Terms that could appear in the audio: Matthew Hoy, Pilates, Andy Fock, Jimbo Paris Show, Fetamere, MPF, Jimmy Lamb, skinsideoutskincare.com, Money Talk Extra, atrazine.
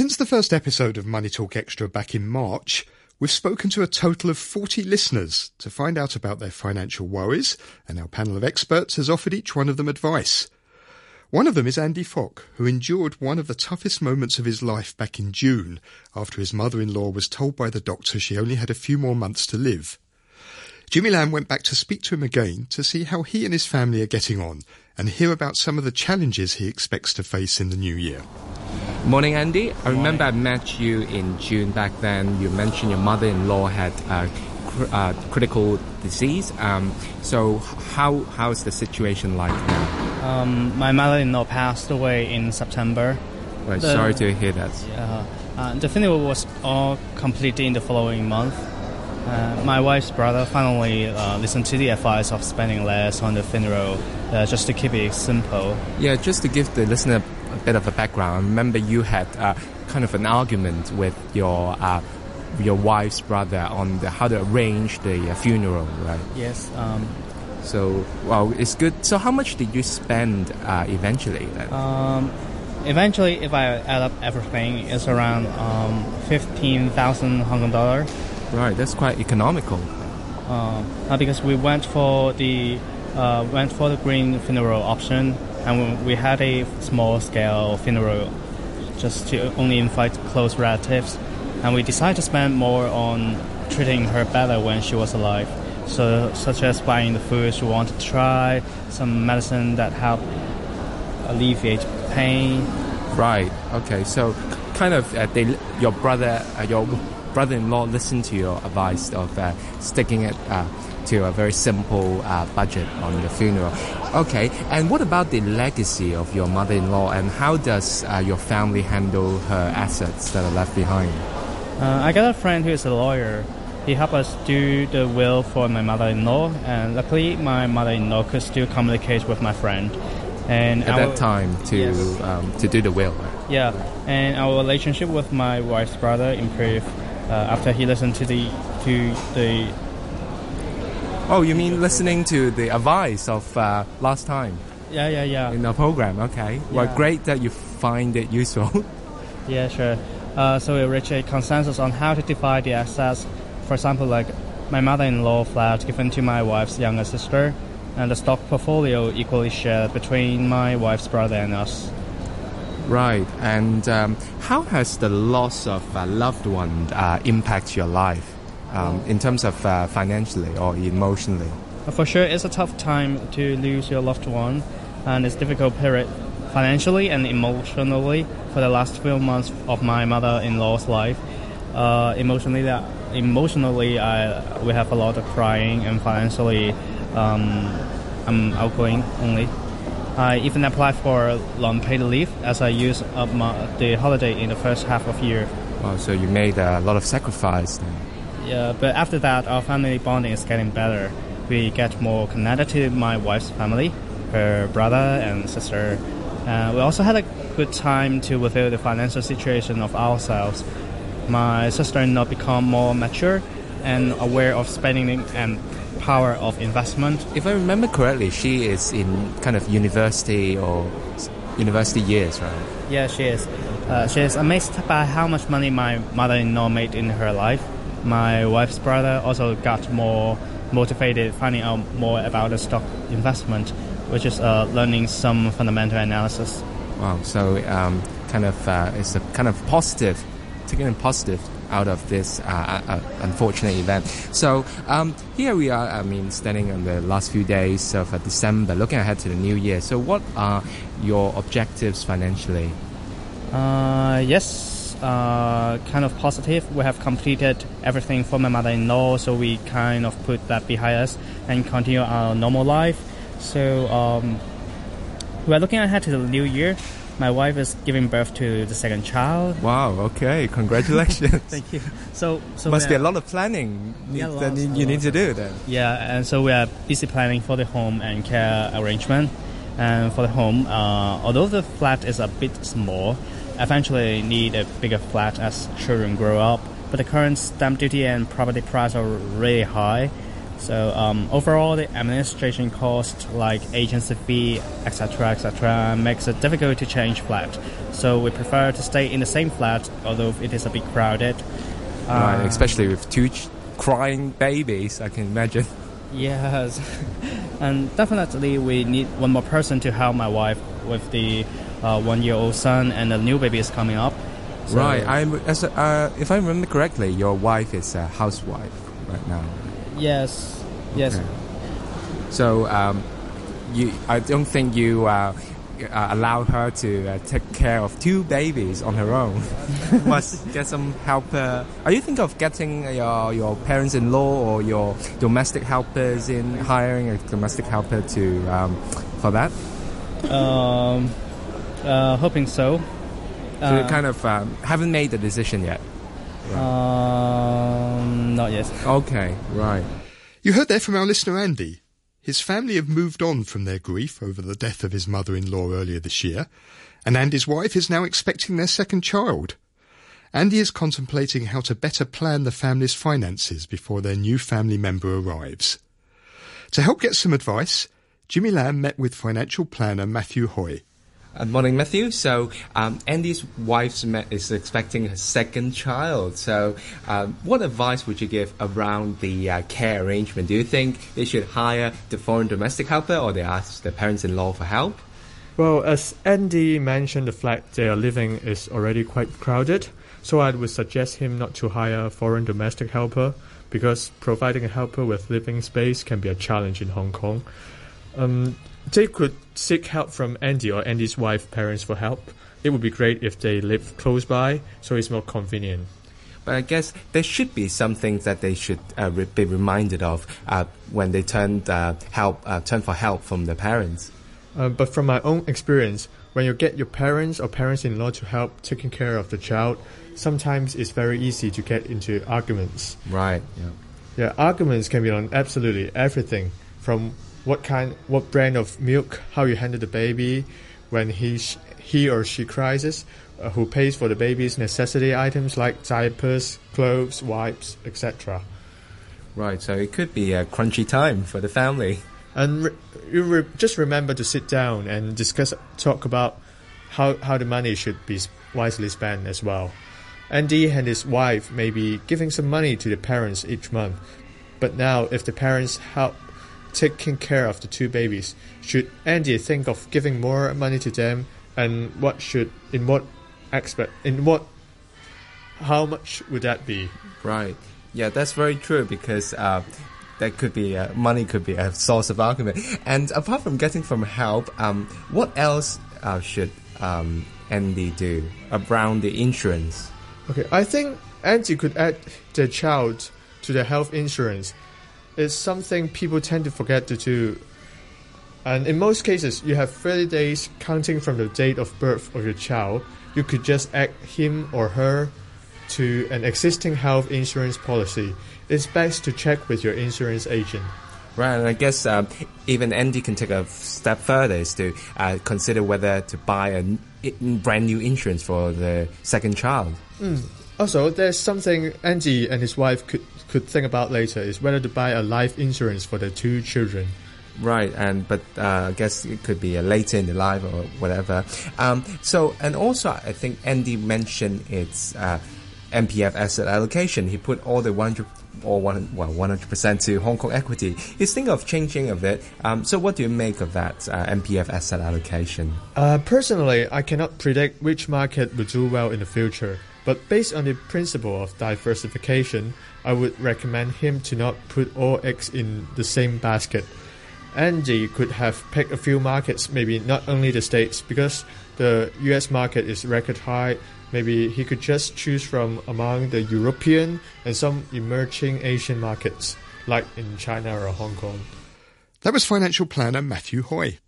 Since the first episode of Money Talk Extra back in March, we've spoken to a total of 40 listeners to find out about their financial worries, and our panel of experts has offered each one of them advice. One of them is Andy Fock, who endured one of the toughest moments of his life back in June after his mother-in-law was told by the doctor she only had a few more months to live. Jimmy Lamb went back to speak to him again to see how he and his family are getting on and hear about some of the challenges he expects to face in the new year. Morning, Andy. I remember I met you in June back then. You mentioned your mother-in-law had critical disease. So how's the situation like now? My mother-in-law passed away in September. Well, sorry to hear that. The funeral was all completed in the following month. My wife's brother finally listened to the advice of spending less on the funeral, just to keep it simple. Yeah, just to give the listener a bit of a background. I remember you had kind of an argument with your wife's brother on how to arrange the funeral, right? Yes. So, well, it's good. So how much did you spend eventually then? Eventually, if I add up everything, it's around $15,000 Hong Kong dollar. Right, that's quite economical. Because we went for the green funeral option. And we had a small-scale funeral just to only invite close relatives. And we decided to spend more on treating her better when she was alive, so such as buying the food she wanted to try, some medicine that helped alleviate pain. Right, okay. So kind of your brother-in-law listened to your advice of sticking it to a very simple budget on your funeral. Okay, and what about the legacy of your mother-in-law, and how does your family handle her assets that are left behind? I got a friend who is a lawyer. He helped us do the will for my mother-in-law, and luckily my mother-in-law could still communicate with my friend. And to do the will. Yeah, and our relationship with my wife's brother improved after he listened to the. Oh, you mean listening to the advice of last time? Yeah. In our program, okay. Yeah. Well, great that you find it useful. Yeah, sure. So we reached a consensus on how to divide the assets. For example, like my mother-in-law flat given to my wife's younger sister, and the stock portfolio equally shared between my wife's brother and us. Right, and how has the loss of a loved one impacted your life? In terms of financially or emotionally? For sure, it's a tough time to lose your loved one, and it's a difficult period financially and emotionally for the last few months of my mother-in-law's life. Emotionally, we have a lot of crying, and financially, I'm outgoing only. I even applied for long paid leave as I used up the holiday in the first half of year. Wow, so you made a lot of sacrifice then. Yeah, but after that, our family bonding is getting better. We get more connected to my wife's family, her brother and sister. We also had a good time to reveal the financial situation of ourselves. My sister-in-law become more mature and aware of spending and power of investment. If I remember correctly, she is in kind of university years, right? Yeah, she is. She is amazed by how much money my mother-in-law made in her life. My wife's brother also got more motivated finding out more about the stock investment, which is learning some fundamental analysis. Wow, so it's a kind of positive, taking a positive out of this unfortunate event. So here we are, standing on the last few days of December, looking ahead to the new year. So what are your objectives financially? Kind of positive. We have completed everything for my mother-in-law, so we kind of put that behind us and continue our normal life. So we're looking ahead to the new year. My wife is giving birth to the second child. Wow, okay, congratulations. Thank you. So must be a lot of planning need to do then. Yeah, and so we are busy planning for the home and care arrangement. And for the home, although the flat is a bit small, eventually need a bigger flat as children grow up, but the current stamp duty and property price are really high, So overall, the administration cost, like agency fee, etc., makes it difficult to change flat. So we prefer to stay in the same flat, although it is a bit crowded. Right, especially with two crying babies, I can imagine. Yes, and definitely we need one more person to help my wife with the one-year-old son, and the new baby is coming up. So right, if I remember correctly, your wife is a housewife right now. Yes, yes. Okay. So I don't think you allow her to take care of two babies on her own. Must get some helper. Are you thinking of getting your parents-in-law or your domestic helpers in, hiring a domestic helper to for that? Hoping so. So you kind of haven't made the decision yet. Right. Not yet. Okay, right. You heard that from our listener Andy. His family have moved on from their grief over the death of his mother-in-law earlier this year, and Andy's wife is now expecting their second child. Andy is contemplating how to better plan the family's finances before their new family member arrives. To help get some advice, Jimmy Lamb met with financial planner Matthew Hoy. Good morning, Matthew. So Andy's wife is expecting her second child. So what advice would you give around the care arrangement? Do you think they should hire the foreign domestic helper, or they ask their parents-in-law for help? Well, as Andy mentioned, the flat they are living is already quite crowded. So I would suggest him not to hire a foreign domestic helper, because providing a helper with living space can be a challenge in Hong Kong. They could seek help from Andy or Andy's wife parents for help. It would be great if they live close by, so it's more convenient. But I guess there should be some things that they should be reminded of when they turn for help from their parents. But from my own experience, when you get your parents or parents-in-law to help taking care of the child, sometimes it's very easy to get into arguments. Right. Yeah, arguments can be on absolutely everything, from what brand of milk, how you handle the baby, when he or she cries, who pays for the baby's necessity items like diapers, clothes, wipes, etc. Right, so it could be a crunchy time for the family. And just remember to sit down and talk about how the money should be wisely spent as well. Andy and his wife may be giving some money to the parents each month, but now if the parents help taking care of the two babies, should Andy think of giving more money to them, and how much would that be? Right. Yeah, that's very true, because that could be money could be a source of argument. And apart from getting some help, what else should Andy do around the insurance? Okay, I think Andy could add the child to the health insurance. It's something people tend to forget to do. And in most cases, you have 30 days counting from the date of birth of your child. You could just add him or her to an existing health insurance policy. It's best to check with your insurance agent. Right, and I guess even Andy can take a step further, is to consider whether to buy a brand new insurance for the second child. Also, there's something Andy and his wife could think about later, is whether to buy a life insurance for the two children. Right, but I guess it could be later in the life or whatever. And also I think Andy mentioned its MPF asset allocation. He put all the 100% to Hong Kong equity. He's thinking of changing a bit. So what do you make of that MPF asset allocation? Personally, I cannot predict which market will do well in the future. But based on the principle of diversification, I would recommend him to not put all eggs in the same basket. Andy could have picked a few markets, maybe not only the States, because the US market is record high. Maybe he could just choose from among the European and some emerging Asian markets, like in China or Hong Kong. That was financial planner Matthew Hoy.